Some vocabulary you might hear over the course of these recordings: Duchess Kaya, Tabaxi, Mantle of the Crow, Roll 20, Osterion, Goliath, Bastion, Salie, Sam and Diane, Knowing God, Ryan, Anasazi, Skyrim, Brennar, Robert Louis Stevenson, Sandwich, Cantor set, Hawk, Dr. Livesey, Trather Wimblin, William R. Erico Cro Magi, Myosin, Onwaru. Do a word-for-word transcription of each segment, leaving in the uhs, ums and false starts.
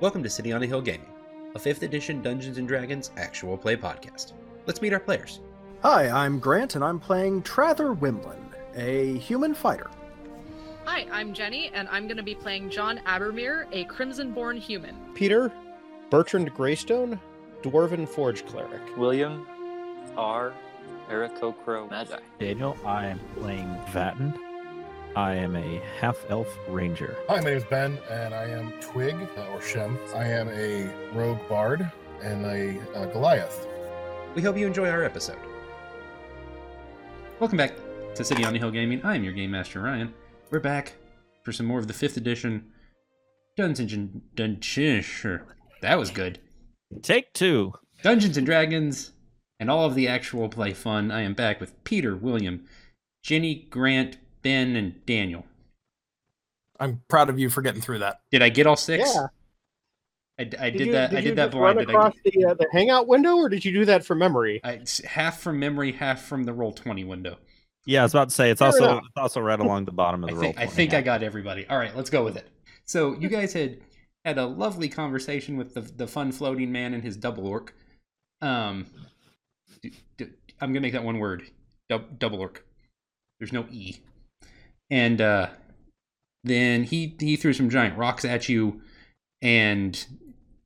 Welcome to City on a Hill Gaming, a fifth edition Dungeons and Dragons actual play podcast. Let's meet our players. Hi, I'm Grant, and I'm playing Trather Wimblin, a human fighter. Hi, I'm Jenny, and I'm going to be playing John Abermere, a Crimson Born human. Peter, Bertrand Greystone, Dwarven Forge Cleric. William R. Erico Cro Magi. Daniel, I am playing Vatten. I am a half-elf ranger. Hi, my name is Ben, and I am Twig, or Shem. I am a rogue bard and a uh, Goliath. We hope you enjoy our episode. Welcome back to City on the Hill Gaming. I am your Game Master, Ryan. We're back for some more of the fifth edition Dungeons and... Dun- that was good. Take two. Dungeons and Dragons and all of the actual play fun. I am back with Peter, William, Jenny, Grant, Ben, and Daniel. I'm proud of you for getting through that. Did I get all six? Yeah. I, I did, did you, that. Did I did that blind. Did you run across the, uh, the hangout window, or did you do that from memory? I, it's half from memory, half from the Roll twenty window. Yeah, I was about to say, it's Fair also enough. It's also right along the bottom of the I Roll think, twenty. I think app. I got everybody. All right, let's go with it. So you guys had had a lovely conversation with the the fun floating man and his double orc. Um, do, do, I'm gonna make that one word, du- double orc. There's no E. And uh, then he, he threw some giant rocks at you and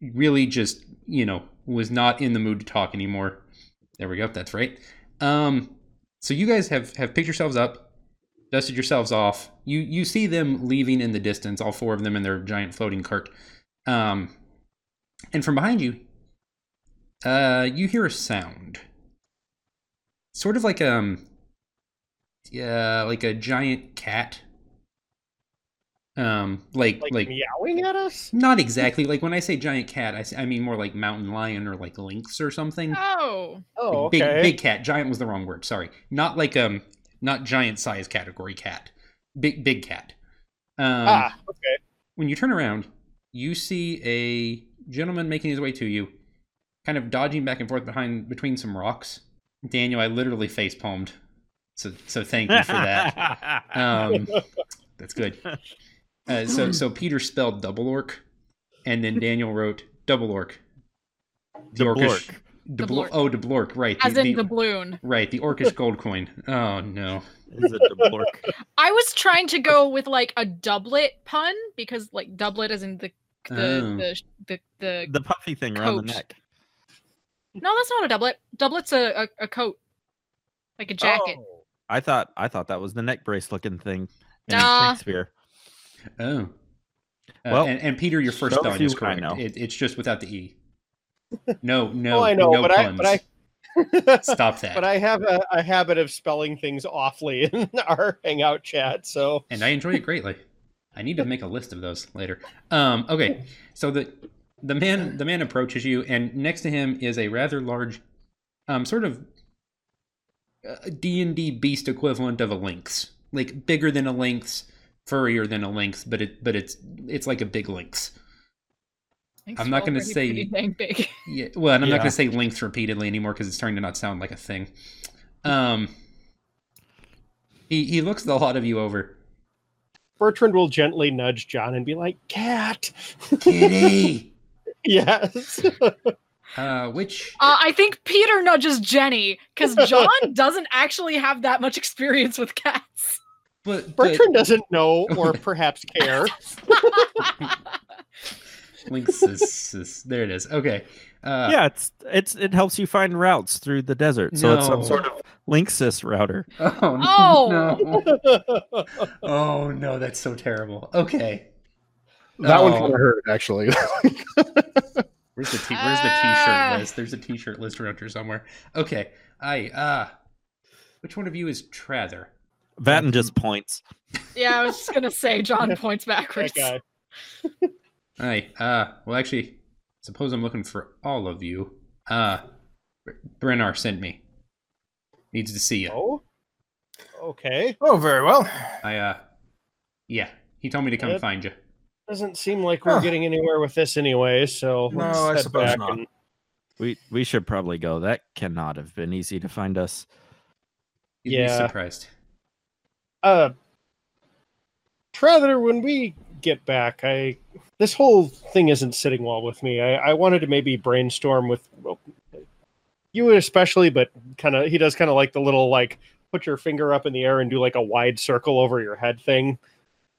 really just, you know, was not in the mood to talk anymore. There we go. That's right. Um, so you guys have, have picked yourselves up, dusted yourselves off. You you see them leaving in the distance, all four of them in their giant floating cart. Um, and from behind you, uh, you hear a sound. Sort of like um. Yeah, like a giant cat. Um, like, like like meowing at us? Not exactly. Like when I say giant cat, I, say, I mean more like mountain lion or like lynx or something. Oh, oh, okay. Big, big cat. Giant was the wrong word. Sorry. Not like um, not giant size category cat. Big big cat. Um, ah, okay. When you turn around, you see a gentleman making his way to you, kind of dodging back and forth behind between some rocks. Daniel, I literally face palmed. So so thank you for that. Um, that's good. Uh, so so Peter spelled double orc, and then Daniel wrote double orc. The orcish, de blork. Oh, de blork, right. As the, in the doubloon. Right, the orcish gold coin. Oh, no. Is it de blork? I was trying to go with, like, a doublet pun, because, like, doublet is in the the, oh. the, the, the, the puffy thing coat. Around the neck. No, that's not a doublet. Doublet's a, a, a coat. Like a jacket. Oh. I thought I thought that was the neck brace looking thing in nah. Shakespeare. Oh, uh, well, and, and Peter, your first thought is correct. It, it's just without the e. No, no, oh, I know, no but puns. I, but I stop that. But I have a, a habit of spelling things awfully in our Hangout chat, so and I enjoy it greatly. I need to make a list of those later. Um, okay, so the the man the man approaches you, and next to him is a rather large, um, sort of. A D and D beast equivalent of a lynx, like bigger than a lynx, furrier than a lynx, but it but it's it's like a big lynx. Thanks I'm not going to say big. Yeah, well, and I'm yeah. not going to say lynx repeatedly anymore because it's starting to not sound like a thing. Um, he he looks the lot of you over. Bertrand will gently nudge John and be like, "Cat, kitty." Yes. Uh, which uh, I think Peter nudges Jenny because John doesn't actually have that much experience with cats. But, but... Bertrand doesn't know or perhaps care. Links is, is there. It is okay. Uh, yeah, it's it's it helps you find routes through the desert, so no. It's some sort of Linksys router. Oh, oh. no! Oh no, that's so terrible. Okay, that oh. one kind of hurt actually. Where's the, t- where's the t-shirt list? There's a t-shirt list around here somewhere. Okay. I, uh, which one of you is Trather? Vatten just points. Yeah, I was just going to say John points backwards. That guy. Hi. Uh, well, actually, suppose I'm looking for all of you. Uh, Brennar sent me. Needs to see you. Oh? Okay. Oh, very well. I, uh, yeah. He told me to come Good. find you. Doesn't seem like we're huh. getting anywhere with this anyway, so no, I suppose not. And... We we should probably go. That cannot have been easy to find us. You'd yeah, be surprised. Uh, Trather, when we get back, I this whole thing isn't sitting well with me. I, I wanted to maybe brainstorm with well, you especially, but kind of he does kind of like the little like put your finger up in the air and do like a wide circle over your head thing.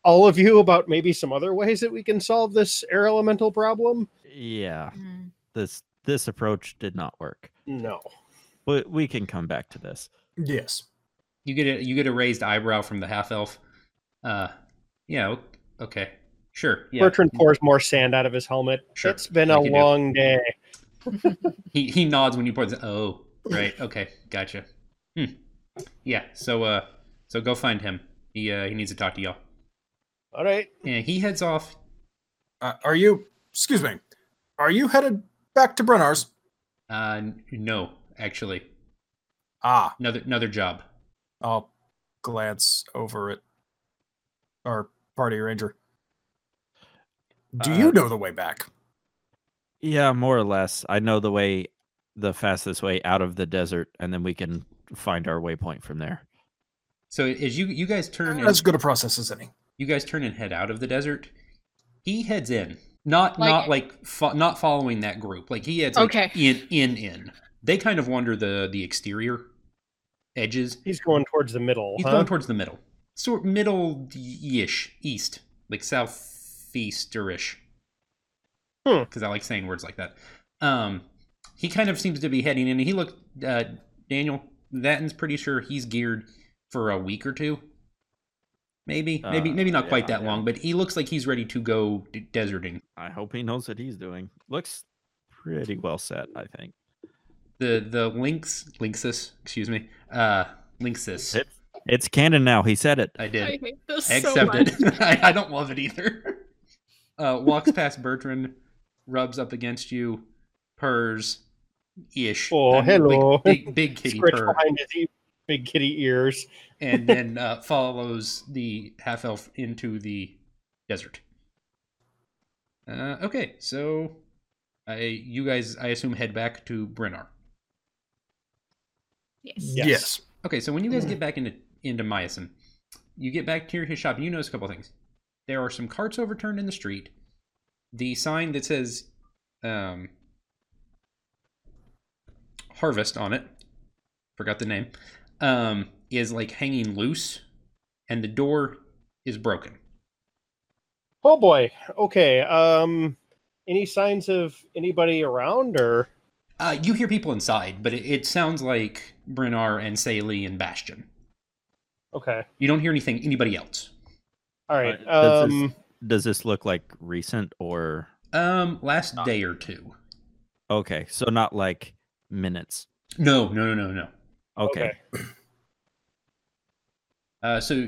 All of you about maybe some other ways that we can solve this air elemental problem. Yeah, mm-hmm. this this approach did not work. No, but we can come back to this. Yes, you get a you get a raised eyebrow from the half elf. Uh, yeah, okay, sure. Yeah. Bertrand pours more sand out of his helmet. Sure. It's been a long day. he he nods when you pour the. Oh, right. Okay, gotcha. Hmm. Yeah. So uh, so go find him. He uh he needs to talk to y'all. All right. Yeah, he heads off. Uh, are you, excuse me, are you headed back to Brennar's? Uh, no, actually. Ah. Another another job. I'll glance over at our party ranger. Do uh, you know the way back? Yeah, more or less. I know the way, the fastest way out of the desert, and then we can find our waypoint from there. So as you, you guys turn... That's as good a process as any. You guys turn and head out of the desert. He heads in, not like, not like fo- not following that group. Like he heads okay. like in in in. They kind of wander the the exterior edges. He's going towards the middle. He's huh? going towards the middle, sort middle-ish, east, like southeasterish. Hmm. Because I like saying words like that. Um, he kind of seems to be heading in. He looked uh, Daniel Vatten's pretty sure he's geared for a week or two. Maybe, maybe, uh, maybe not yeah, quite that yeah. long, but he looks like he's ready to go d- deserting. I hope he knows what he's doing. Looks pretty well set, I think. The the lynx, lynxus, excuse me, uh, lynxus. It, it's canon now. He said it. I did. I hate this I so much. It. I, I don't love it either. Uh, walks past Bertrand, rubs up against you, purrs, ish. Oh, I mean, hello, big, big, big kitty purr. Behind his big kitty ears. And then uh, follows the half-elf into the desert. Uh, okay, so I, you guys, I assume, head back to Brennar. Yes. yes. Yes. Okay, so when you guys get back into, into Myosin, you get back to his shop, and you notice a couple things. There are some carts overturned in the street. The sign that says um, Harvest on it. Forgot the name, um, is like hanging loose, and the door is broken. Oh boy. Okay. Um, any signs of anybody around, or? Uh, you hear people inside, but it, it sounds like Brennar and Salie and Bastion. Okay. You don't hear anything, anybody else. All right. Uh, um, does, this, does this look like recent or? Um, last not... day or two. Okay. So not like minutes. No, no, no, no, no. Okay. okay. Uh, so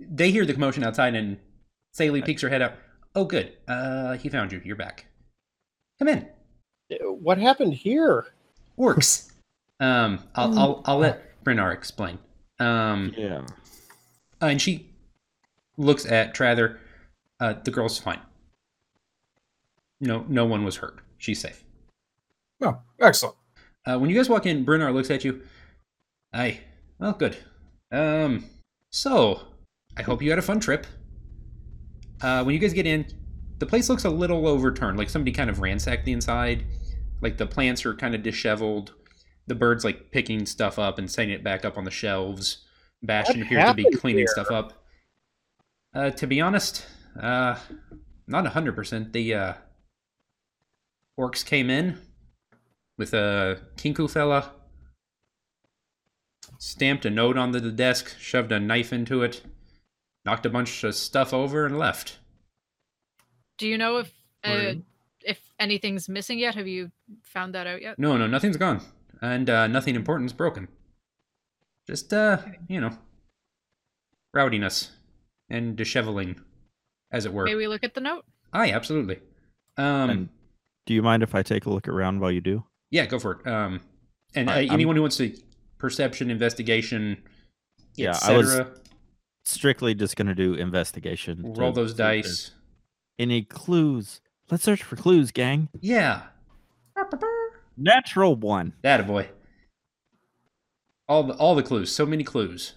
they hear the commotion outside, and Salie peeks her head out. Oh, good. Uh, he found you. You're back. Come in. What happened here? Orcs. Um, I'll, I'll, I'll let Brennar explain. Um, yeah. Uh, and she looks at Trather. Uh, the girl's fine. No, no one was hurt. She's safe. Oh, excellent. Uh, when you guys walk in, Brennar looks at you. Aye. Well, good. Um, so, I hope you had a fun trip. Uh, when you guys get in, the place looks a little overturned, like somebody kind of ransacked the inside. Like, the plants are kind of disheveled. The bird's, like, picking stuff up and setting it back up on the shelves. Bastion appears to be cleaning here? stuff up. Uh, to be honest, uh, not one hundred percent. The, uh, orcs came in with a kinku fella. Stamped a note onto the desk, shoved a knife into it, knocked a bunch of stuff over, and left. Do you know if uh, if anything's missing yet? Have you found that out yet? No, no, nothing's gone. And uh, nothing important's broken. Just, uh, you know, rowdiness and disheveling, as it were. May we look at the note? Aye, absolutely. Um, and do you mind if I take a look around while you do? Yeah, go for it. Um, and I, uh, anyone who wants to... Perception, investigation, yeah, et cetera. I was strictly just going to do investigation. We'll roll those dice. Any clues? Let's search for clues, gang. Yeah. Natural one. Attaboy. All the, all the clues. So many clues.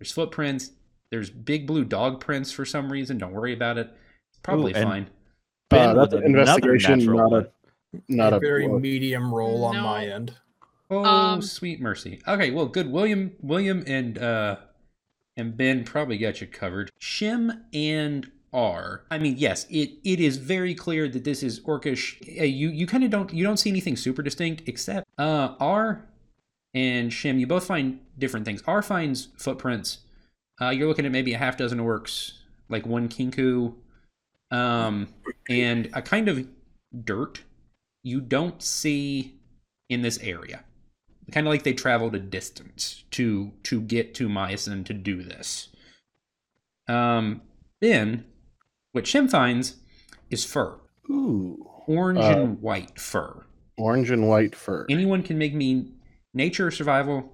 There's footprints. There's big blue dog prints for some reason. Don't worry about it. Probably Ooh, fine. Uh, that's an investigation, not a not a, a very blow. medium roll on no. my end. Oh, um, sweet mercy. Okay, well, good. William, William, and uh, and Ben probably got you covered. Shem and R. I mean, yes, it, it is very clear that this is orcish. Uh, you you kind of don't you don't see anything super distinct except uh, R and Shem. You both find different things. R finds footprints. Uh, you're looking at maybe a half dozen orcs, like one kinku, um, and a kind of dirt you don't see in this area. Kind of like they traveled a distance to to get to Myosin to do this. Um, then, what Shem finds is fur. Ooh. Orange uh, and white fur. Orange and white fur. Anyone can make me nature or survival.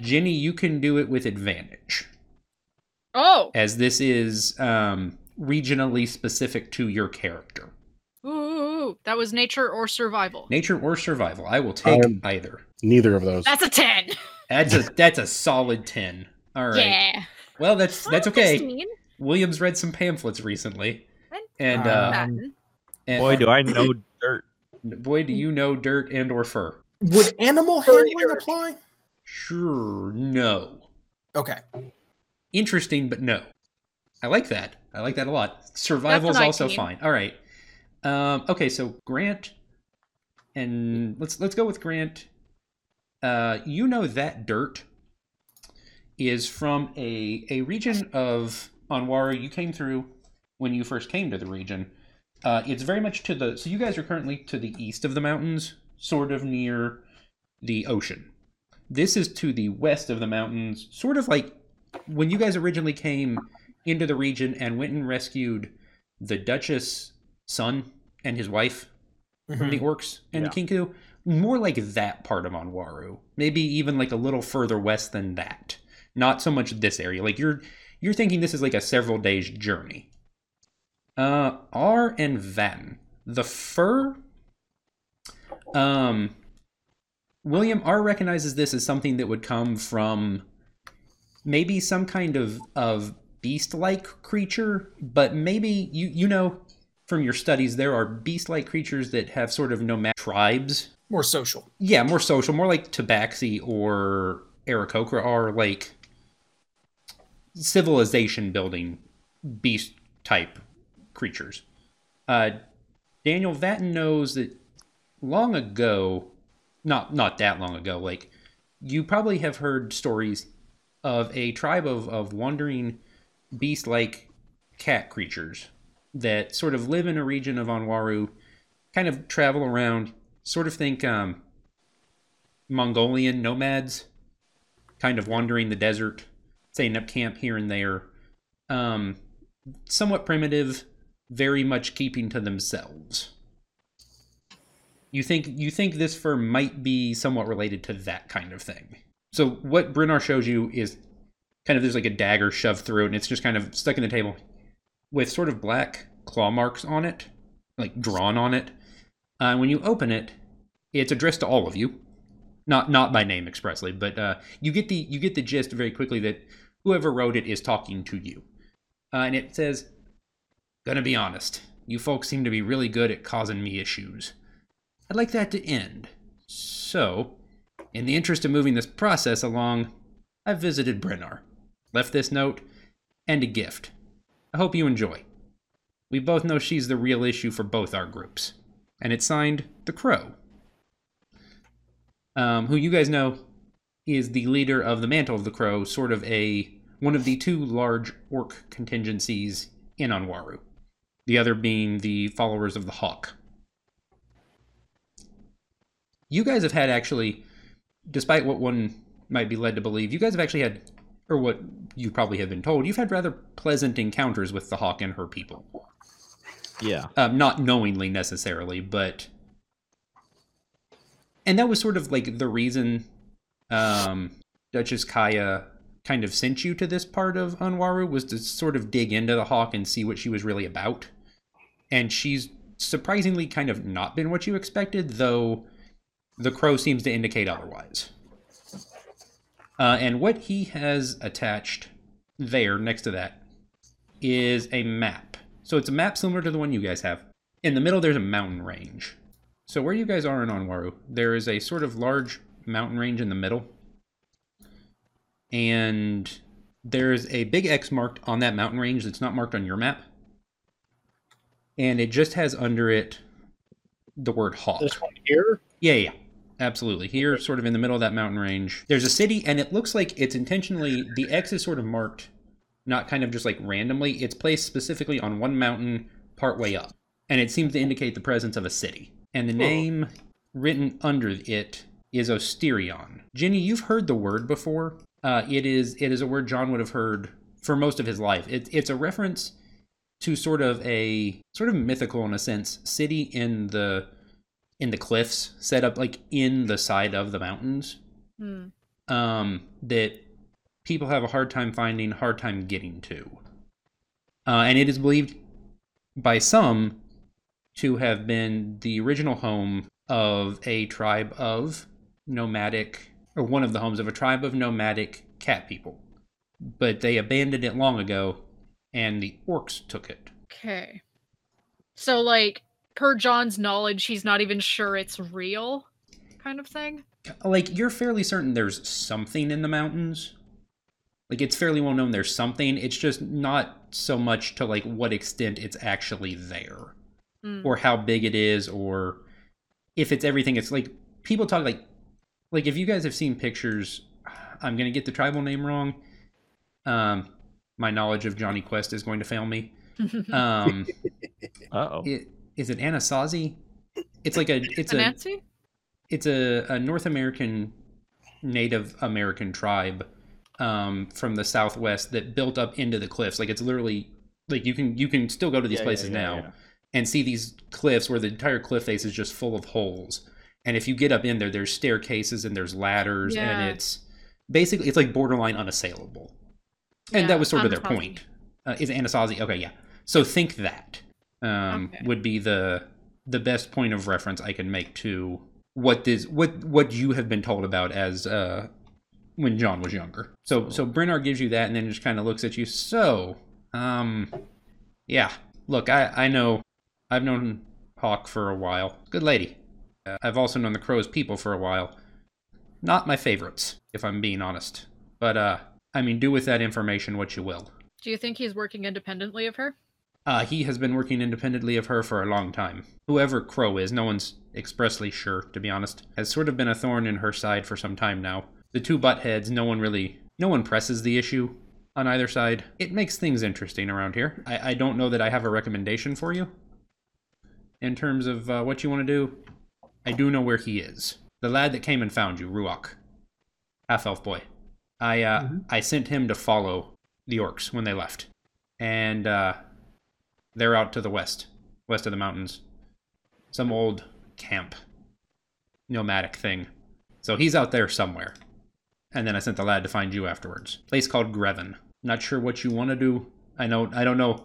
Jenny, you can do it with advantage. Oh. As this is um, regionally specific to your character. Ooh, that was nature or survival. Nature or survival. I will take um, either. Neither of those. That's a ten. That's a that's a solid ten. All right. Yeah. Well, that's what that's okay. Mean? William's read some pamphlets recently, and, um, and boy, do I know dirt. Boy, do you know dirt and or fur. Would animal handling apply? Sure, no. Okay. Interesting, but no. I like that. I like that a lot. Survival is also fine. All right. Um, okay, so Grant, and let's let's go with Grant. Uh, you know that dirt is from a a region of Onwara you came through when you first came to the region. Uh, it's very much to the so you guys are currently to the east of the mountains, sort of near the ocean. This is to the west of the mountains, sort of like when you guys originally came into the region and went and rescued the Duchess' son and his wife mm-hmm. from the orcs and yeah. the Kinku. More like that part of Onwaru. Maybe even like a little further west than that. Not so much this area. Like you're you're thinking this is like a several days journey. Uh, R and Vatten. The fur... Um... William R. recognizes this as something that would come from maybe some kind of, of beast-like creature, but maybe, you you know, from your studies, there are beast-like creatures that have sort of nomadic tribes. More social. Yeah, more social, more like Tabaxi or Aarakocra are, like civilization-building beast-type creatures. Uh, Daniel Vatten knows that long ago... Not not that long ago, like, you probably have heard stories of a tribe of, of wandering beast-like cat creatures that sort of live in a region of Onwaru, kind of travel around, sort of think um, Mongolian nomads, kind of wandering the desert, setting up camp here and there. Um, somewhat primitive, very much keeping to themselves. You think you think this fur might be somewhat related to that kind of thing. So what Brennar shows you is kind of there's like a dagger shoved through it, and it's just kind of stuck in the table with sort of black claw marks on it, like drawn on it. Uh, when you open it, it's addressed to all of you, not not by name expressly, but uh, you get the you get the gist very quickly that whoever wrote it is talking to you, uh, and it says, "Gonna be honest, you folks seem to be really good at causing me issues. I'd like that to end. So, in the interest of moving this process along, I've visited Brennar, left this note, and a gift. I hope you enjoy. We both know she's the real issue for both our groups." And it's signed, The Crow, um, who you guys know is the leader of the Mantle of the Crow, sort of a one of the two large orc contingencies in Onwaru, the other being the followers of the Hawk. You guys have had actually, despite what one might be led to believe, you guys have actually had, or what you probably have been told, you've had rather pleasant encounters with the Hawk and her people. Yeah. Um, not knowingly necessarily, but... And that was sort of like the reason um, Duchess Kaya kind of sent you to this part of Onwaru, was to sort of dig into the Hawk and see what she was really about. And she's surprisingly kind of not been what you expected, though... The Crow seems to indicate otherwise. Uh, and what he has attached there next to that is a map. So it's a map similar to the one you guys have. In the middle, there's a mountain range. So where you guys are in Onwaru, there is a sort of large mountain range in the middle. And there's a big X marked on that mountain range that's not marked on your map. And it just has under it the word Hawk. This one here? Yeah, yeah, absolutely. Here, sort of in the middle of that mountain range, there's a city, and it looks like it's intentionally, the X is sort of marked, not kind of just like randomly. It's placed specifically on one mountain partway up, and it seems to indicate the presence of a city. And the name oh. written under it is Osterion. Ginny, you've heard the word before. Uh, it is it is a word John would have heard for most of his life. It, it's a reference to sort of a sort of mythical, in a sense, city in the in the cliffs, set up like in the side of the mountains, hmm. um, that people have a hard time finding, hard time getting to, uh, and it is believed by some to have been the original home of a tribe of nomadic, or one of the homes of a tribe of nomadic cat people, but they abandoned it long ago. And the orcs took it. Okay. So, like, per John's knowledge, he's not even sure it's real kind of thing? Like, you're fairly certain there's something in the mountains. Like, it's fairly well known there's something. It's just not so much to, like, what extent it's actually there. Mm. Or how big it is, or if it's everything. It's, like, people talk, like, like, if you guys have seen pictures, I'm going to get the tribal name wrong. Um... My knowledge of Johnny Quest is going to fail me. Um, Uh-oh. It, is it Anasazi? It's like a... It's a, it's a, a North American, Native American tribe um, from the Southwest that built up into the cliffs. Like, it's literally... Like, you can you can still go to these yeah, places yeah, yeah, now yeah. and see these cliffs where the entire cliff face is just full of holes. And if you get up in there, there's staircases and there's ladders. Yeah. And it's... Basically, it's like borderline unassailable. And yeah, that was sort of their Anasazi. point. Uh, is Anasazi? Okay, yeah. So think that um, okay. would be the the best point of reference I can make to what this what what you have been told about as uh, when John was younger. So oh. so Brennar gives you that, and then just kind of looks at you. So, um, yeah. Look, I I know I've known Hawk for a while. Good lady. Uh, I've also known the Crow's people for a while. Not my favorites, if I'm being honest. But uh. I mean, do with that information what you will. Do you think he's working independently of her? Uh, he has been working independently of her for a long time. Whoever Crow is, no one's expressly sure, to be honest, has sort of been a thorn in her side for some time now. The two butt heads, no one really, no one presses the issue on either side. It makes things interesting around here. I, I don't know that I have a recommendation for you in terms of uh, what you want to do. I do know where he is. The lad that came and found you, Ruach. Half-elf boy. I uh, mm-hmm. I sent him to follow the orcs when they left, and uh, they're out to the west, west of the mountains, some old camp, nomadic thing. So he's out there somewhere, and then I sent the lad to find you afterwards. Place called Greven. Not sure what you want to do. I know I don't know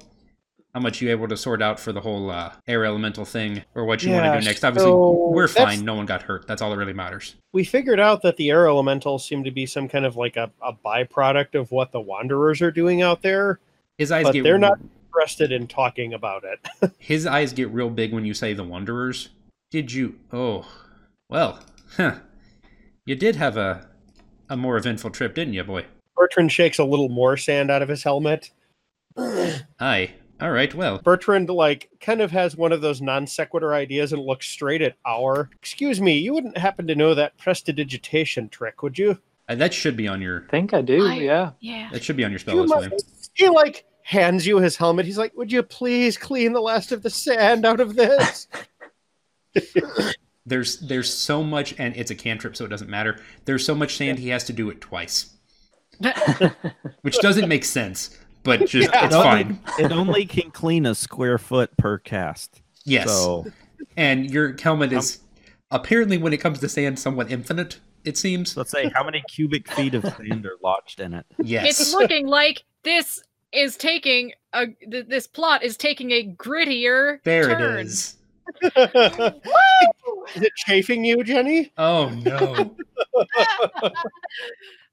how much you able to sort out for the whole uh, air elemental thing, or what you yeah, want to do next. Obviously, so we're fine. No one got hurt. That's all that really matters. We figured out that the air elementals seem to be some kind of like a, a byproduct of what the Wanderers are doing out there. His eyes but get they're real... not interested in talking about it. His eyes get real big when you say the Wanderers. Did you? Oh, well, huh. You did have a, a more eventful trip, didn't you, boy? Bertrand shakes a little more sand out of his helmet. Aye. All right, well. Bertrand, like, kind of has one of those non-sequitur ideas and looks straight at our... Excuse me, you wouldn't happen to know that prestidigitation trick, would you? Uh, that should be on your... I think I do, I, yeah. yeah. That should be on your spell list, William. He, like, hands you his helmet. He's like, would you please clean the last of the sand out of this? there's there's so much, and it's a cantrip, so it doesn't matter. There's so much sand, he has to do it twice. Which doesn't make sense. But just yeah, it's it only, fine. It only can clean a square foot per cast. Yes. So. And your helmet is um, apparently, when it comes to sand, somewhat infinite, it seems. Let's say how many cubic feet of sand are lodged in it. Yes. It's looking like this is taking a th- this plot is taking a grittier there turn. There it is. Is it chafing you, Jenny? Oh no.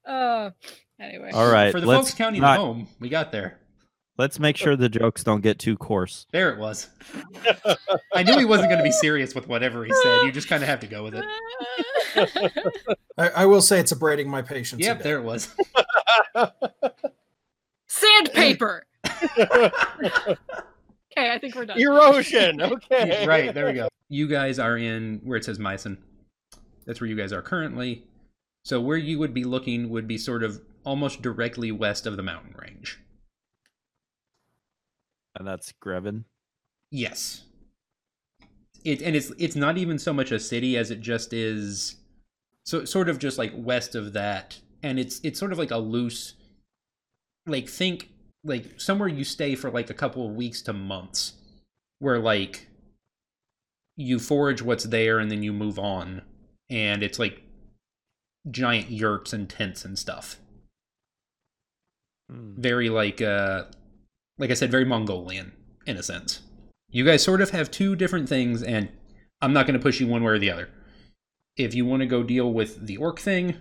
uh Anyway. All right, for the folks counting at home, we got there. Let's make sure the jokes don't get too coarse. There it was. I knew he wasn't going to be serious with whatever he said. You just kind of have to go with it. I, I will say it's abrading my patience. Yep, there it was. Sandpaper! Okay, I think we're done. Erosion! Okay. Yeah, right, there we go. You guys are in where it says Myosin. That's where you guys are currently. So where you would be looking would be sort of almost directly west of the mountain range. And that's Greven? Yes. It and it's it's not even so much a city as it just is so sort of just like west of that. And it's it's sort of like a loose, like think like somewhere you stay for like a couple of weeks to months where like you forage what's there and then you move on. And it's like giant yurts and tents and stuff. Mm. Very like uh Like I said, very Mongolian, in a sense. You guys sort of have two different things, and I'm not going to push you one way or the other. If you want to go deal with the orc thing,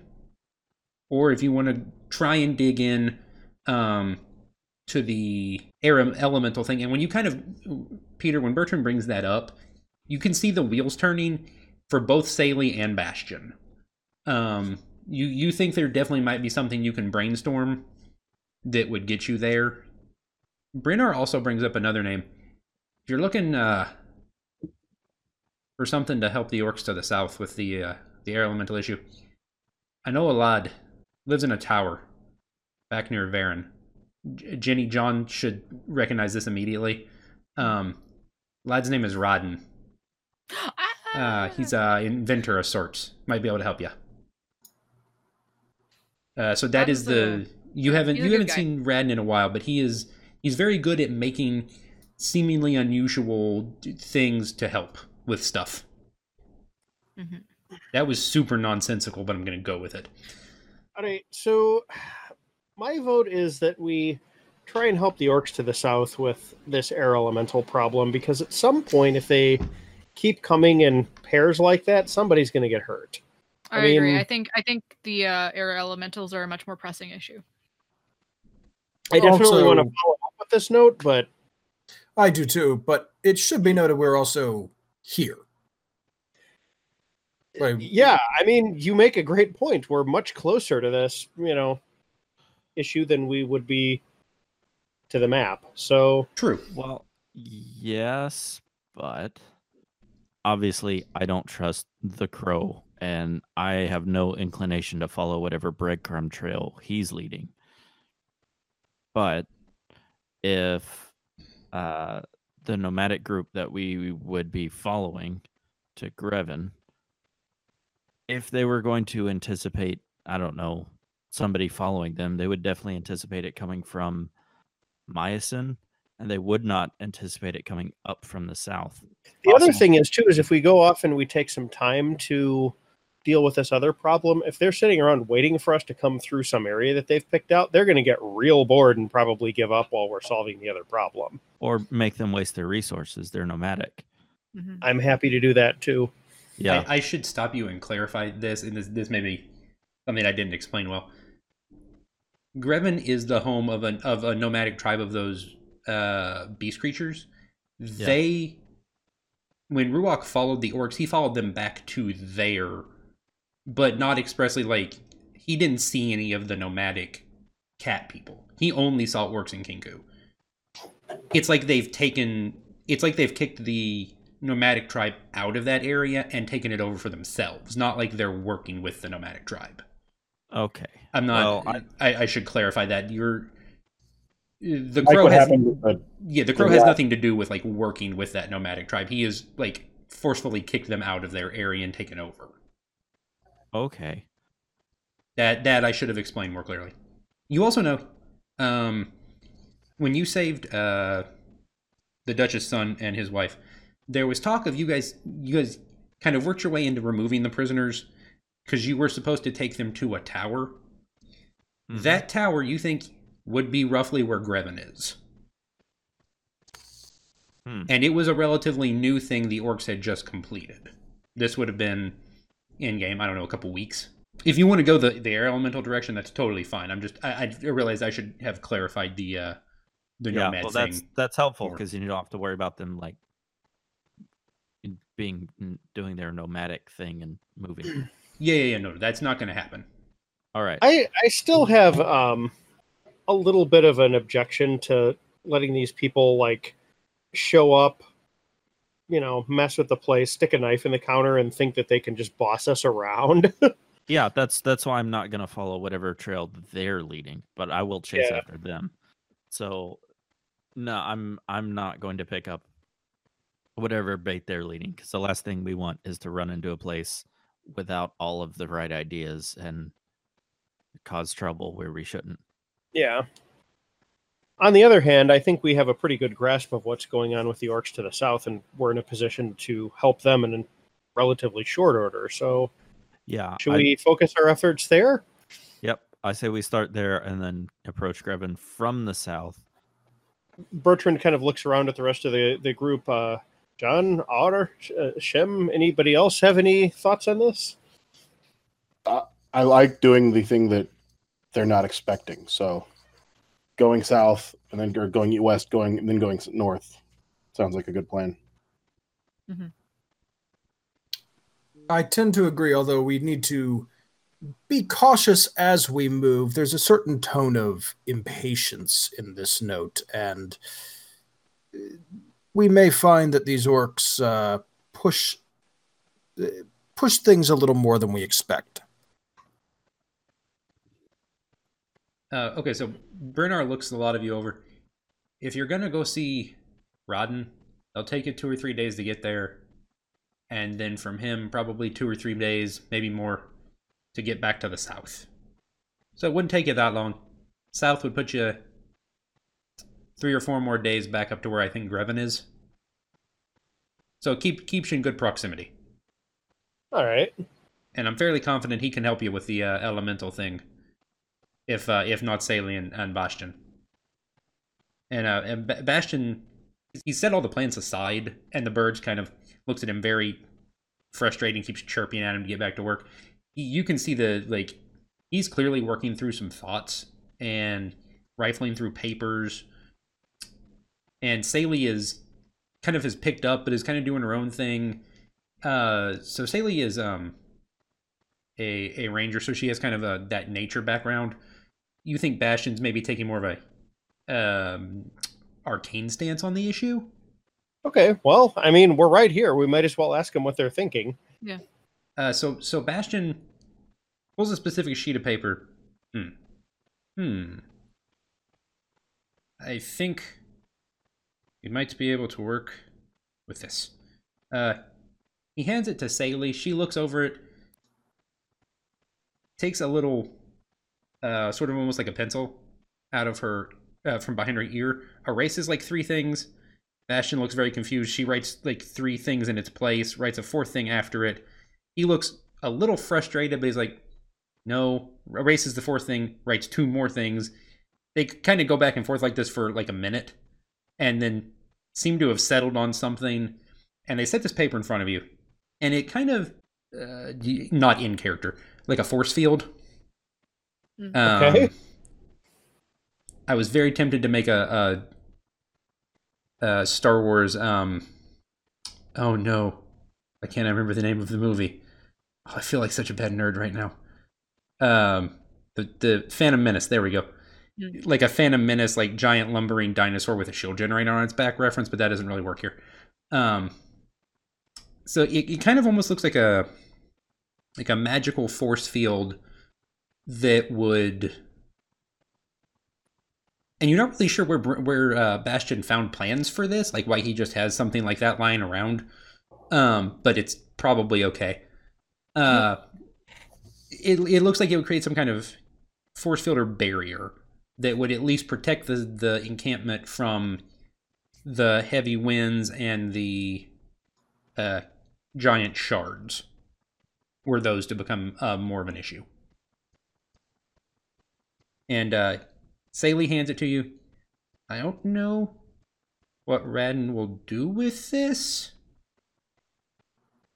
or if you want to try and dig in um, to the air elemental thing. And when you kind of, Peter, when Bertrand brings that up, you can see the wheels turning for both Salie and Bastion. Um, you, you think there definitely might be something you can brainstorm that would get you there. Brennar also brings up another name. If you're looking uh, for something to help the orcs to the south with the uh, the air elemental issue, I know a lad lives in a tower back near Varen. J- Jenny John should recognize this immediately. Um, lad's name is Rodden. Uh, he's an inventor of sorts. Might be able to help you. Uh, so that is the you haven't you haven't seen Radden in a while, but he is. He's very good at making seemingly unusual things to help with stuff. Mm-hmm. That was super nonsensical, but I'm going to go with it. All right, so my vote is that we try and help the orcs to the south with this air elemental problem, because at some point, if they keep coming in pairs like that, somebody's going to get hurt. I, I mean, agree. I think I think the uh, air elementals are a much more pressing issue. I definitely also, want to follow up with this note, but... I do too, but it should be noted we're also here. Like, yeah, I mean, you make a great point. We're much closer to this, you know, issue than we would be to the map, so... True. Well, yes, but... Obviously, I don't trust the crow, and I have no inclination to follow whatever breadcrumb trail he's leading. But if uh, the nomadic group that we would be following to Greven, if they were going to anticipate, I don't know, somebody following them, they would definitely anticipate it coming from Myosin, and they would not anticipate it coming up from the south. The awesome. Other thing is, too, is if we go off and we take some time to deal with this other problem, if they're sitting around waiting for us to come through some area that they've picked out, they're going to get real bored and probably give up while we're solving the other problem. Or make them waste their resources. They're nomadic. Mm-hmm. I'm happy to do that too. Yeah. I, I should stop you and clarify this, and this, this may be something I didn't explain well. Greven is the home of, an, of a nomadic tribe of those uh, beast creatures. Yeah. They, when Ruach followed the orcs, he followed them back to their but not expressly, like, he didn't see any of the nomadic cat people. He only saw orcs and kinku. It's like they've taken... It's like they've kicked the nomadic tribe out of that area and taken it over for themselves. Not like they're working with the nomadic tribe. Okay. I'm not... Well, I, I, I should clarify that. You're... The Crow like has... The, yeah, the Crow the has nothing to do with, like, working with that nomadic tribe. He has, like, forcefully kicked them out of their area and taken over. Okay. That that I should have explained more clearly. You also know, um, when you saved uh, the Duchess' son and his wife, there was talk of you guys, you guys kind of worked your way into removing the prisoners because you were supposed to take them to a tower. Mm-hmm. That tower, you think, would be roughly where Greven is. Hmm. And it was a relatively new thing the orcs had just completed. This would have been... in game, I don't know, a couple weeks. If you want to go the, the air elemental direction, that's totally fine. I'm just, I, I realized I should have clarified the uh, the yeah, nomad well, that's, thing. That's helpful because you don't have to worry about them like being doing their nomadic thing and moving. Yeah, yeah, yeah. No, that's not going to happen. All right. I, I still have um, a little bit of an objection to letting these people like show up, you know, mess with the place, stick a knife in the counter, and think that they can just boss us around. Yeah, that's that's why I'm not going to follow whatever trail they're leading, but I will chase yeah. after them. So, no, I'm I'm not going to pick up whatever bait they're leading, because the last thing we want is to run into a place without all of the right ideas and cause trouble where we shouldn't. Yeah. On the other hand, I think we have a pretty good grasp of what's going on with the orcs to the south, and we're in a position to help them in relatively short order. So, yeah, should I, we focus our efforts there? Yep, I say we start there and then approach Greven from the south. Bertrand kind of looks around at the rest of the the group. Uh, John, Otter, uh, Shem, anybody else have any thoughts on this? Uh, I like doing the thing that they're not expecting, so. Going south and then going west, going and then going north sounds like a good plan. Mm-hmm. I tend to agree, although we need to be cautious as we move. There's a certain tone of impatience in this note, and we may find that these orcs uh, push push things a little more than we expect. Uh, okay, so Brennar looks a lot of you over. If you're going to go see Rodden, it'll take you two or three days to get there. And then from him, probably two or three days, maybe more, to get back to the south. So it wouldn't take you that long. South would put you three or four more days back up to where I think Greven is. So it keep, keeps you in good proximity. All right. And I'm fairly confident he can help you with the uh, elemental thing. If uh, if not Salie and, and Bastion. And, uh, and B Bastion, he set all the plants aside, and the birds kind of looks at him very frustrated and keeps chirping at him to get back to work. He, you can see the, like, he's clearly working through some thoughts and rifling through papers. And Salie is kind of has picked up, but is kind of doing her own thing. Uh, so Salie is um a, a ranger, so she has kind of a, that nature background. You think Bastion's maybe taking more of a um, arcane stance on the issue? Okay, well, I mean, we're right here. We might as well ask them what they're thinking. Yeah. Uh, so, so Bastion pulls a specific sheet of paper. Hmm. Hmm. I think we might be able to work with this. Uh, he hands it to Salie. She looks over it, takes a little... Uh, sort of almost like a pencil out of her, uh, from behind her ear, erases like three things. Bastion looks very confused. She writes like three things in its place, writes a fourth thing after it. He looks a little frustrated, but he's like, no, erases the fourth thing, writes two more things. They kind of go back and forth like this for like a minute, and then seem to have settled on something. And they set this paper in front of you, and it kind of, uh, not in character, like a force field. Um, okay. I was very tempted to make a, a, a Star Wars. Um, oh no, I can't remember the name of the movie. Oh, I feel like such a bad nerd right now. Um, the the Phantom Menace. There we go. Mm. Like a Phantom Menace, like giant lumbering dinosaur with a shield generator on its back reference, but that doesn't really work here. Um, so it, it kind of almost looks like a like a magical force field. That would, and you're not really sure where where uh, Bastion found plans for this, like why he just has something like that lying around, um, but it's probably okay. Uh, it it looks like it would create some kind of force field or barrier that would at least protect the the encampment from the heavy winds and the uh, giant shards, were those to become uh, more of an issue. And uh, Salie hands it to you. I don't know what Radin will do with this,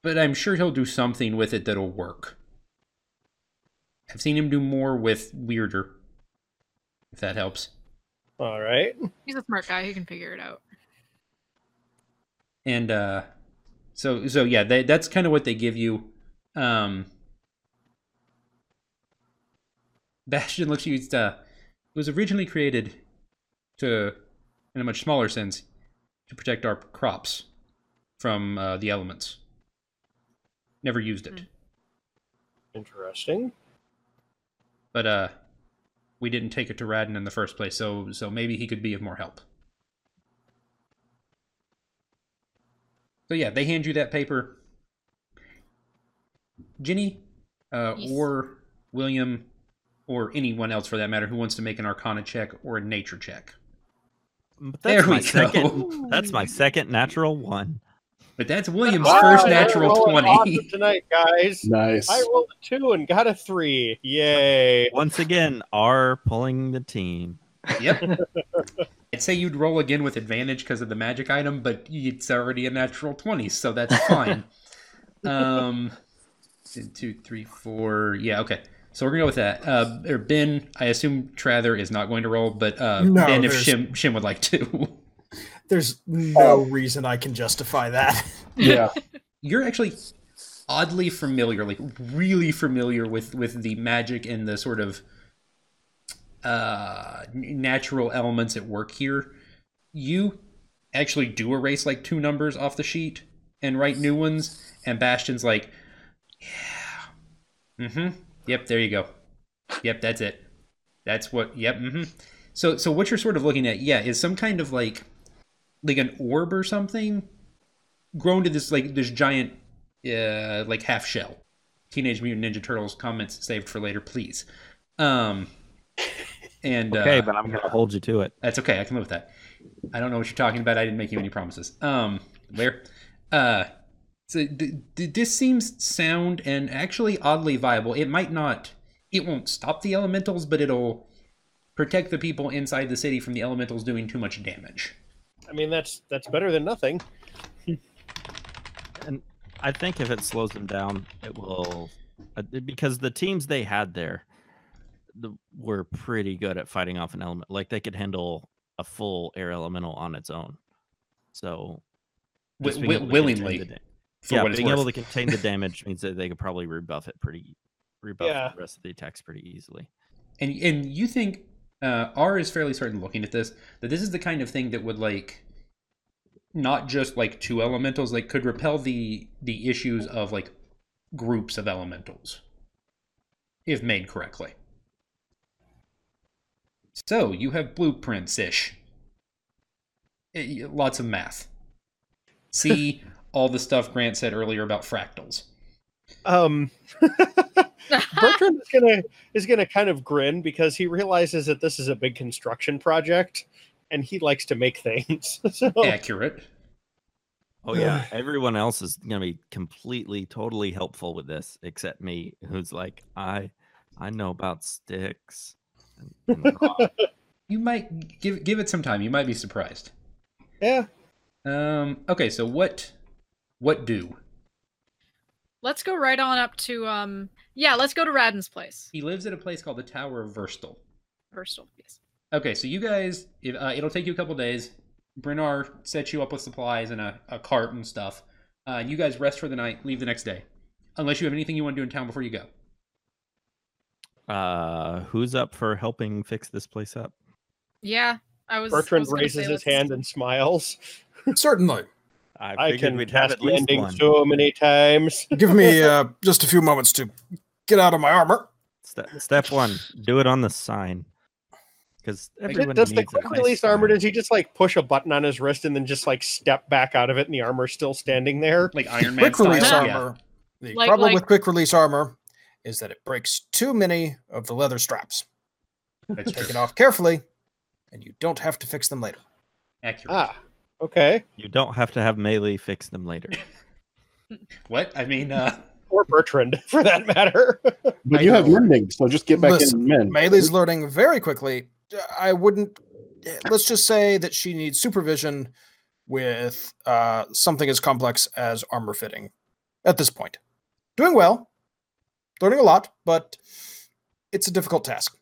but I'm sure he'll do something with it that'll work. I've seen him do more with weirder, if that helps. All right. He's a smart guy. He can figure it out. And uh, so, so yeah, they, that's kind of what they give you. Um, Bastion looks used. Uh, it was originally created to, in a much smaller sense, to protect our crops from uh, the elements. Never used it. Interesting. But uh, we didn't take it to Radden in the first place, so so maybe he could be of more help. So yeah, they hand you that paper. Ginny, uh, yes. or William, or anyone else for that matter who wants to make an Arcana check or a Nature check. But that's there we my go. Second, that's my second natural one. But that's William's oh, first natural twenty. Awesome tonight, guys. Nice. I rolled a two and got a three. Yay. Once again, R pulling the team. Yep. I'd say you'd roll again with advantage because of the magic item, but it's already a natural twenty, so that's fine. um, two, three, four. Yeah, okay. So we're going to go with that. Uh, or Ben, I assume Trather is not going to roll, but uh, no, Ben, if Shem, Shem would like to. There's no reason I can justify that. Yeah. You're actually oddly familiar, like really familiar with, with the magic and the sort of uh, natural elements at work here. You actually do erase like two numbers off the sheet and write new ones, and Bastion's like, yeah, mm-hmm, yep, there you go. Yep, that's it. That's what, yep, mm-hmm. So, so what you're sort of looking at, yeah, is some kind of like... like an orb or something grown to this like this giant uh like half shell. Teenage Mutant Ninja Turtles comments saved for later, please. Um and okay, uh, but I'm gonna hold you to it. That's okay, I can live with that. I don't know what you're talking about. I didn't make you any promises. Um where uh so th- th- this seems sound and actually oddly viable. It might not it won't stop the elementals, but it'll protect the people inside the city from the elementals doing too much damage. I mean, that's that's better than nothing. And I think if it slows them down, it will... Because the teams they had there the, were pretty good at fighting off an element. Like, they could handle a full air elemental on its own. So... W- w- able willingly. Da- for yeah, what being it's able worth. to contain the damage means that they could probably rebuff it pretty... Rebuff yeah. the rest of the attacks pretty easily. And and you think... Uh, R is fairly certain looking at this, that this is the kind of thing that would, like, not just, like, two elementals, like, could repel the the issues of, like, groups of elementals, if made correctly. So, you have blueprints-ish. It, lots of math. See all the stuff Grant said earlier about fractals. Um... Bertrand is gonna is gonna kind of grin because he realizes that this is a big construction project, and he likes to make things. So. Accurate. Oh yeah, everyone else is gonna be completely, totally helpful with this, except me, who's like, I, I know about sticks. And, and you might give give it some time. You might be surprised. Yeah. Um. Okay. So what? What do? Let's go right on up to um. Yeah, let's go to Radden's place. He lives at a place called the Tower of Verstal. Verstal, yes. Okay, so you guys, if, uh, it'll take you a couple days. Brennar sets you up with supplies and a, a cart and stuff. Uh, you guys rest for the night, leave the next day. Unless you have anything you want to do in town before you go. Uh, who's up for helping fix this place up? Yeah, I was... Bertrand I was raises his hand and smiles. Certainly. I, I can we'd have it landing one. So many times. Give me uh, just a few moments to... Get out of my armor. Step, step one, do it on the sign. Because everyone does needs the quick release nice armor. Sign. Does he just like push a button on his wrist and then just like step back out of it and the armor's still standing there? Like Iron Man. Quick style. Release armor. Yeah. The like, problem like... with quick release armor is that it breaks too many of the leather straps. That's Take true. It off carefully, and you don't have to fix them later. Accurate. Ah, okay. You don't have to have Meili fix them later. What? I mean, uh. Or Bertrand, for that matter. But you have learning, so just get back Listen, in and mend. Meili's learning very quickly. I wouldn't... Let's just say that she needs supervision with uh, something as complex as armor fitting at this point. Doing well, learning a lot, but it's a difficult task.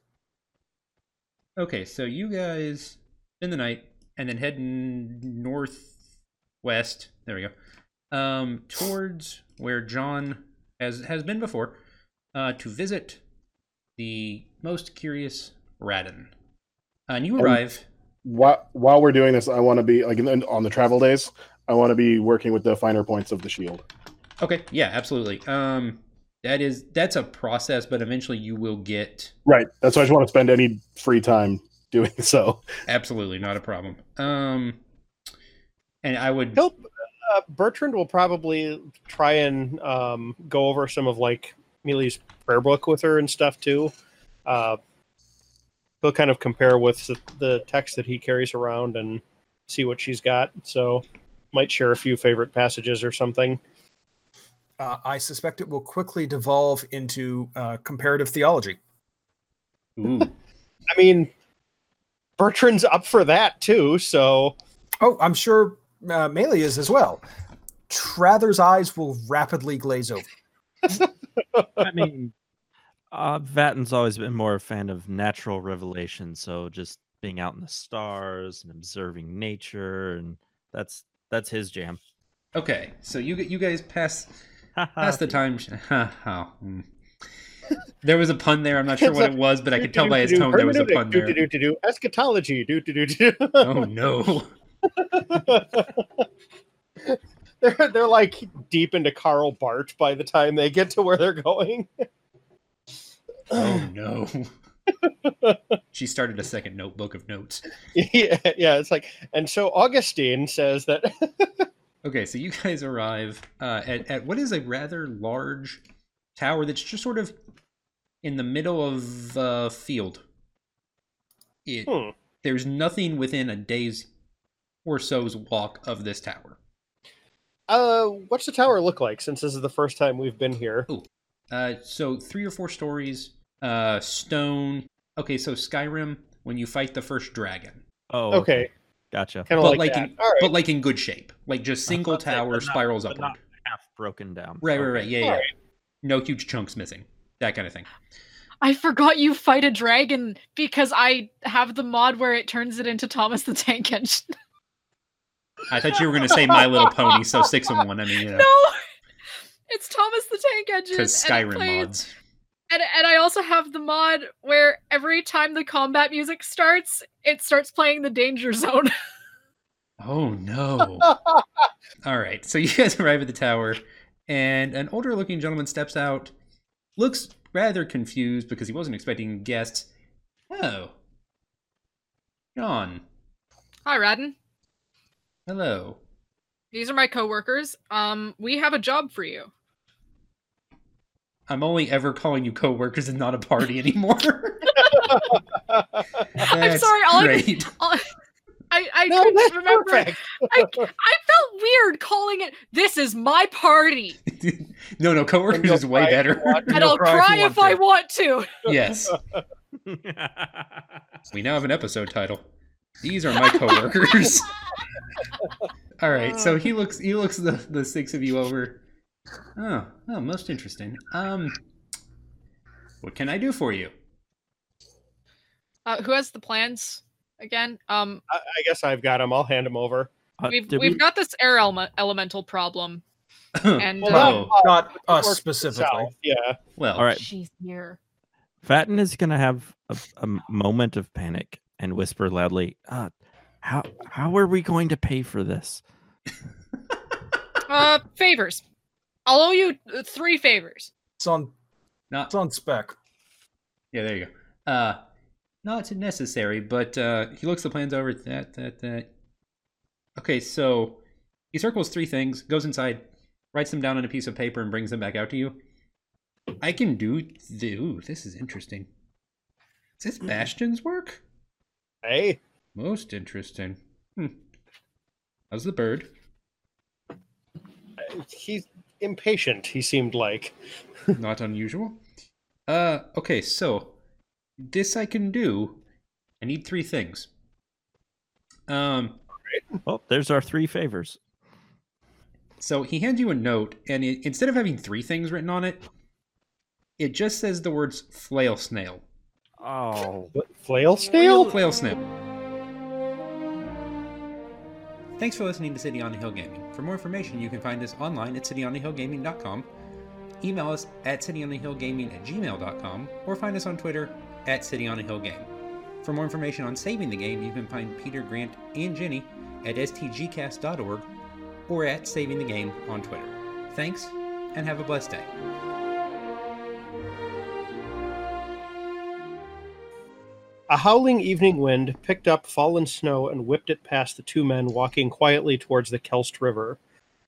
Okay, so you guys spend the night, and then head northwest. There we go. Um, towards where John has has been before, uh, to visit the most curious Rodden. Uh, and you arrive. Um, while while we're doing this, I want to be like on the travel days. I want to be working with the finer points of the shield. Okay. Yeah. Absolutely. Um. That is, that's a process, but eventually you will get... Right. That's why I just want to spend any free time doing so. Absolutely. Not a problem. Um, and I would... Nope. Uh, Bertrand will probably try and um, go over some of, like, Meili's prayer book with her and stuff, too. Uh, he'll kind of compare with the text that he carries around and see what she's got. So might share a few favorite passages or something. Uh, I suspect it will quickly devolve into uh, comparative theology. Ooh. I mean, Bertrand's up for that too, so... Oh, I'm sure uh, Meili is as well. Trather's eyes will rapidly glaze over. I mean, uh, Vatten's always been more a fan of natural revelation, so just being out in the stars and observing nature, and that's that's his jam. Okay, so you you guys pass... That's the time. Oh. There was a pun there. I'm not sure what it was, but I could tell by his tone there was a pun there. Eschatology. Oh no! They're they're like deep into Karl Barth by the time they get to where they're going. Oh no! She started a second notebook of notes. Yeah, yeah. It's like, and so Augustine says that. Okay, so you guys arrive uh, at, at what is a rather large tower that's just sort of in the middle of a uh, field. It, hmm. There's nothing within a day's or so's walk of this tower. Uh, what's the tower look like, since this is the first time we've been here? Ooh. Uh, so three or four stories, uh, stone. Okay, so Skyrim, when you fight the first dragon. Oh, okay. Gotcha. Kind of like, like that. In, right. But like in good shape, like just single tower not, spirals upward, not half broken down. Right, right, right. Yeah, yeah. Right. No huge chunks missing. That kind of thing. I forgot you fight a dragon because I have the mod where it turns it into Thomas the Tank Engine. I thought you were going to say My Little Pony, so six and one. I mean, you know. No, it's Thomas the Tank Engine because Skyrim plays, mods. And and I also have the mod where every time the combat music starts, it starts playing the Danger Zone. Oh, no. All right. So you guys arrive at the tower, and an older-looking gentleman steps out, looks rather confused because he wasn't expecting guests. Oh. John. Hi, Rodden. Hello. These are my coworkers. Um, we have a job for you. I'm only ever calling you coworkers and not a party anymore. I'm sorry. All great. I... All, I, I no, couldn't remember. I, I felt weird calling it, this is my party. no, no, coworkers is way better. And I'll cry if I want to. Yes. We now have an episode title. These are my coworkers. All right, so he looks he looks the, the six of you over. Oh, oh, most interesting. Um, what can I do for you? Uh, who has the plans? Again, um, I, I guess I've got them. I'll hand them over. Uh, we've we've we... got this air ele- elemental problem, and well, uh, not uh, us specifically. Yeah. Well, all right. She's here. Vatten is going to have a, a moment of panic and whisper loudly, uh, "How how are we going to pay for this?" uh, favors. I'll owe you three favors. It's on. Not. It's on spec. Yeah. There you go. Uh. Not necessary, but uh, he looks the plans over. That, that, that. Okay, so he circles three things, goes inside, writes them down on a piece of paper, and brings them back out to you. I can do... Th- Ooh, this is interesting. Is this Bastion's work? Hey. Most interesting. Hmm. How's the bird? Uh, he's impatient, he seemed like. Not unusual. Uh, okay, so... This I can do. I need three things. Um, oh, there's our three favors. So he hands you a note, and it, instead of having three things written on it, it just says the words flail snail. Oh. What? Flail snail? Flail snail. Thanks for listening to City on a Hill Gaming. For more information, you can find us online at city on a hill gaming dot com, email us at city on a hill gaming at gmail dot com, or find us on Twitter at city on a hill game. For more information on saving the game, you can find Peter, Grant, and Jenny at s t g cast dot org or at Saving the Game on Twitter. Thanks, and have a blessed day. A howling evening wind picked up fallen snow and whipped it past the two men walking quietly towards the Kelst River.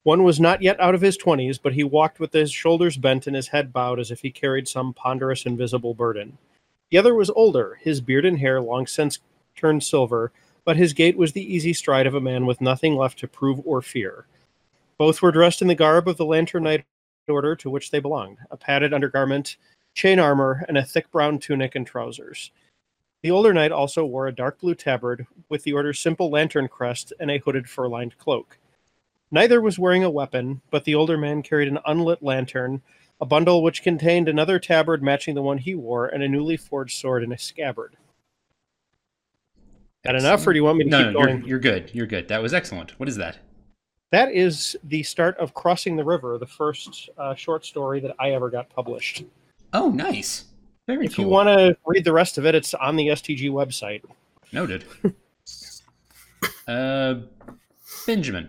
One was not yet out of his twenties, but he walked with his shoulders bent and his head bowed as if he carried some ponderous invisible burden. The other was older, his beard and hair long since turned silver, but his gait was the easy stride of a man with nothing left to prove or fear. Both were dressed in the garb of the Lantern Knight Order to which they belonged, a padded undergarment, chain armor, and a thick brown tunic and trousers. The older knight also wore a dark blue tabard with the order's simple lantern crest and a hooded fur-lined cloak. Neither was wearing a weapon, but the older man carried an unlit lantern, a bundle which contained another tabard matching the one he wore, and a newly forged sword in a scabbard. Got enough, or do you want me to no, keep no, going? You're, you're good. You're good. That was excellent. What is that? That is the start of Crossing the River, the first uh, short story that I ever got published. Oh, nice. Very if cool. If you want to read the rest of it, it's on the S T G website. Noted. uh, Benjamin.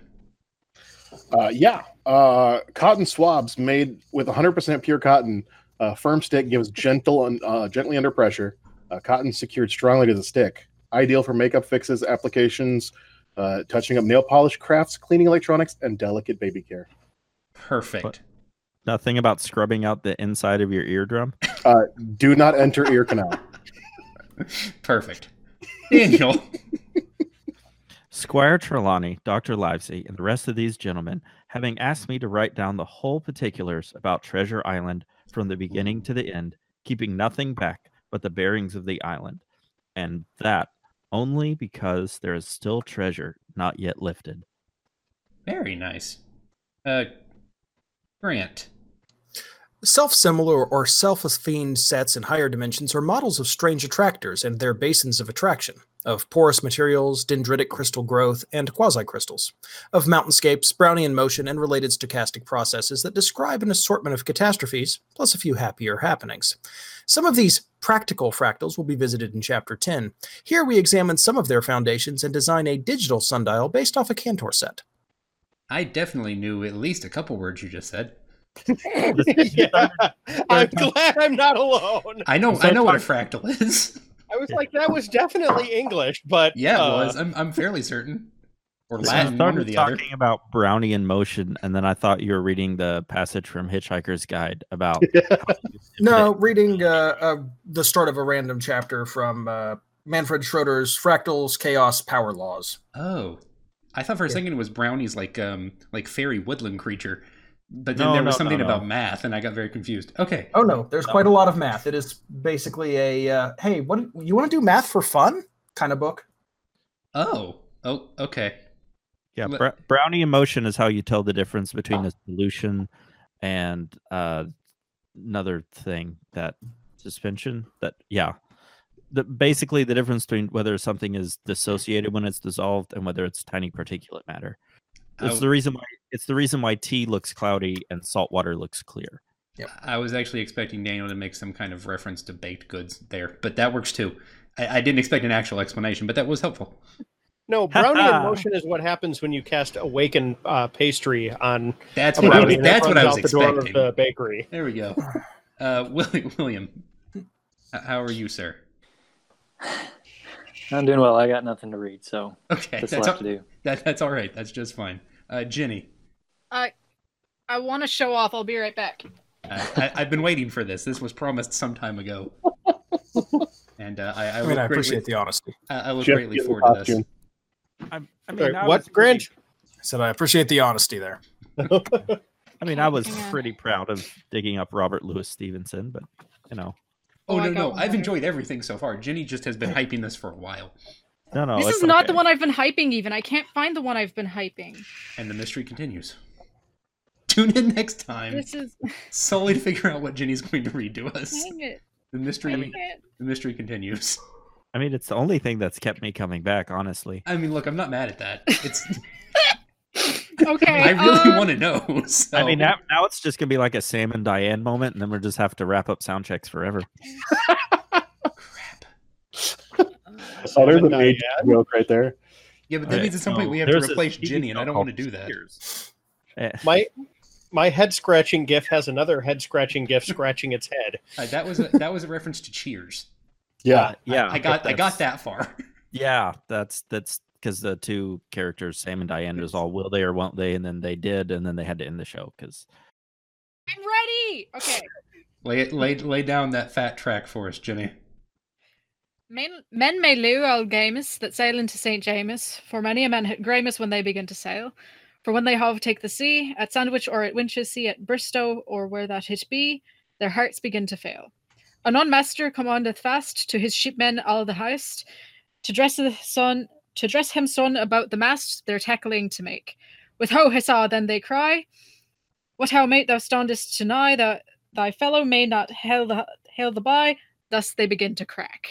Uh, yeah. Uh, cotton swabs made with one hundred percent pure cotton. Uh, firm stick gives gentle and uh, gently under pressure. Uh, cotton secured strongly to the stick. Ideal for makeup fixes, applications, uh, touching up nail polish, crafts, cleaning electronics, and delicate baby care. Perfect. But nothing about scrubbing out the inside of your eardrum? Uh, do not enter ear canal. Perfect. Daniel. Squire Trelawney, Doctor Livesey, and the rest of these gentlemen, having asked me to write down the whole particulars about Treasure Island from the beginning to the end, keeping nothing back but the bearings of the island, and that only because there is still treasure not yet lifted. Very nice. Uh, Grant. Self-similar or self-affine sets in higher dimensions are models of strange attractors and their basins of attraction, of porous materials, dendritic crystal growth, and quasi-crystals, of mountainscapes, Brownian motion, and related stochastic processes that describe an assortment of catastrophes, plus a few happier happenings. Some of these practical fractals will be visited in Chapter ten. Here we examine some of their foundations and design a digital sundial based off a Cantor set. I definitely knew at least a couple words you just said. Yeah. I'm glad I'm not alone. I know, so I know what a fractal is. I was like, that was definitely English, but... Yeah, uh, it was. I'm, I'm fairly certain. Or Latin, one or the other. I was talking about Brownian motion, and then I thought you were reading the passage from Hitchhiker's Guide about... no, reading uh, uh, the start of a random chapter from uh, Manfred Schroeder's Fractals, Chaos, Power Laws. Oh. I thought for a second it was brownies, like um, like fairy woodland creature. But then no, there was no, something no, no. about math, and I got very confused. Okay. Oh, no. There's no. quite a lot of math. It is basically a, uh, hey, what you want to do math for fun kind of book. Oh. Oh, okay. Yeah, Let... Br- Brownian motion is how you tell the difference between oh. a solution and uh, another thing, that suspension. That Yeah. The, basically, the difference between whether something is dissociated when it's dissolved and whether it's tiny particulate matter. It's the reason why it's the reason why tea looks cloudy and salt water looks clear. Yeah, I was actually expecting Daniel to make some kind of reference to baked goods there, but that works too. I, I didn't expect an actual explanation, but that was helpful. No, Brownian motion is what happens when you cast awaken uh, pastry on. That's what I was. That's what I was expecting. The door of the bakery. There we go. Uh, William, William, how are you, sir? I'm doing well. I got nothing to read, so okay, that's all, to do. That, that's all right. That's just fine. Uh, Jenny, I I want to show off. I'll be right back. I, I, I've been waiting for this. This was promised some time ago, and uh, I, I, I mean, I appreciate greatly, the honesty. I, I look Jeff, greatly forward to this. I, I mean, Sorry, I what, Grinch? I said I appreciate the honesty there. I mean, I was yeah. pretty proud of digging up Robert Louis Stevenson, but you know. Oh, oh, no, no. I've enjoyed everything so far. Jenny just has been hyping this for a while. No, no. This is not okay. the one I've been hyping, even. I can't find the one I've been hyping. And the mystery continues. Tune in next time. This is solely to figure out what Jenny's going to read to us. Dang it. The mystery, Dang it. The mystery continues. I mean, it's the only thing that's kept me coming back, honestly. I mean, look, I'm not mad at that. It's Okay. I really um, want to know. So. I mean, now, now it's just going to be like a Sam and Diane moment, and then we'll just have to wrap up sound checks forever. Crap. Oh, there's a mage joke right there. Yeah, but that okay, means at some no, point we have to replace Ginny, and I don't want to do that. Yeah. My my head scratching gif has another head scratching gif scratching its head. Uh, that was a, that was a reference to Cheers. Yeah, uh, yeah. I, I got I got that far. Yeah, that's that's because the two characters, Sam and Diane, was all will they or won't they, and then they did, and then they had to end the show because. I'm ready. Okay. Lay lay lay down that fat track for us, Ginny. Men, men may loo all gamers that sail into Saint James, for many a man hit Gramus when they begin to sail. For when they have take the sea, at Sandwich or at Winchelsea, at Bristow, or where that it be, their hearts begin to fail. Anon master commandeth fast to his shipmen all the heist, to dress the son, to dress him son about the mast they're tackling to make. With ho hissa then they cry, what how mate thou standest to nigh, that thy fellow may not hail the, hail the by, thus they begin to crack.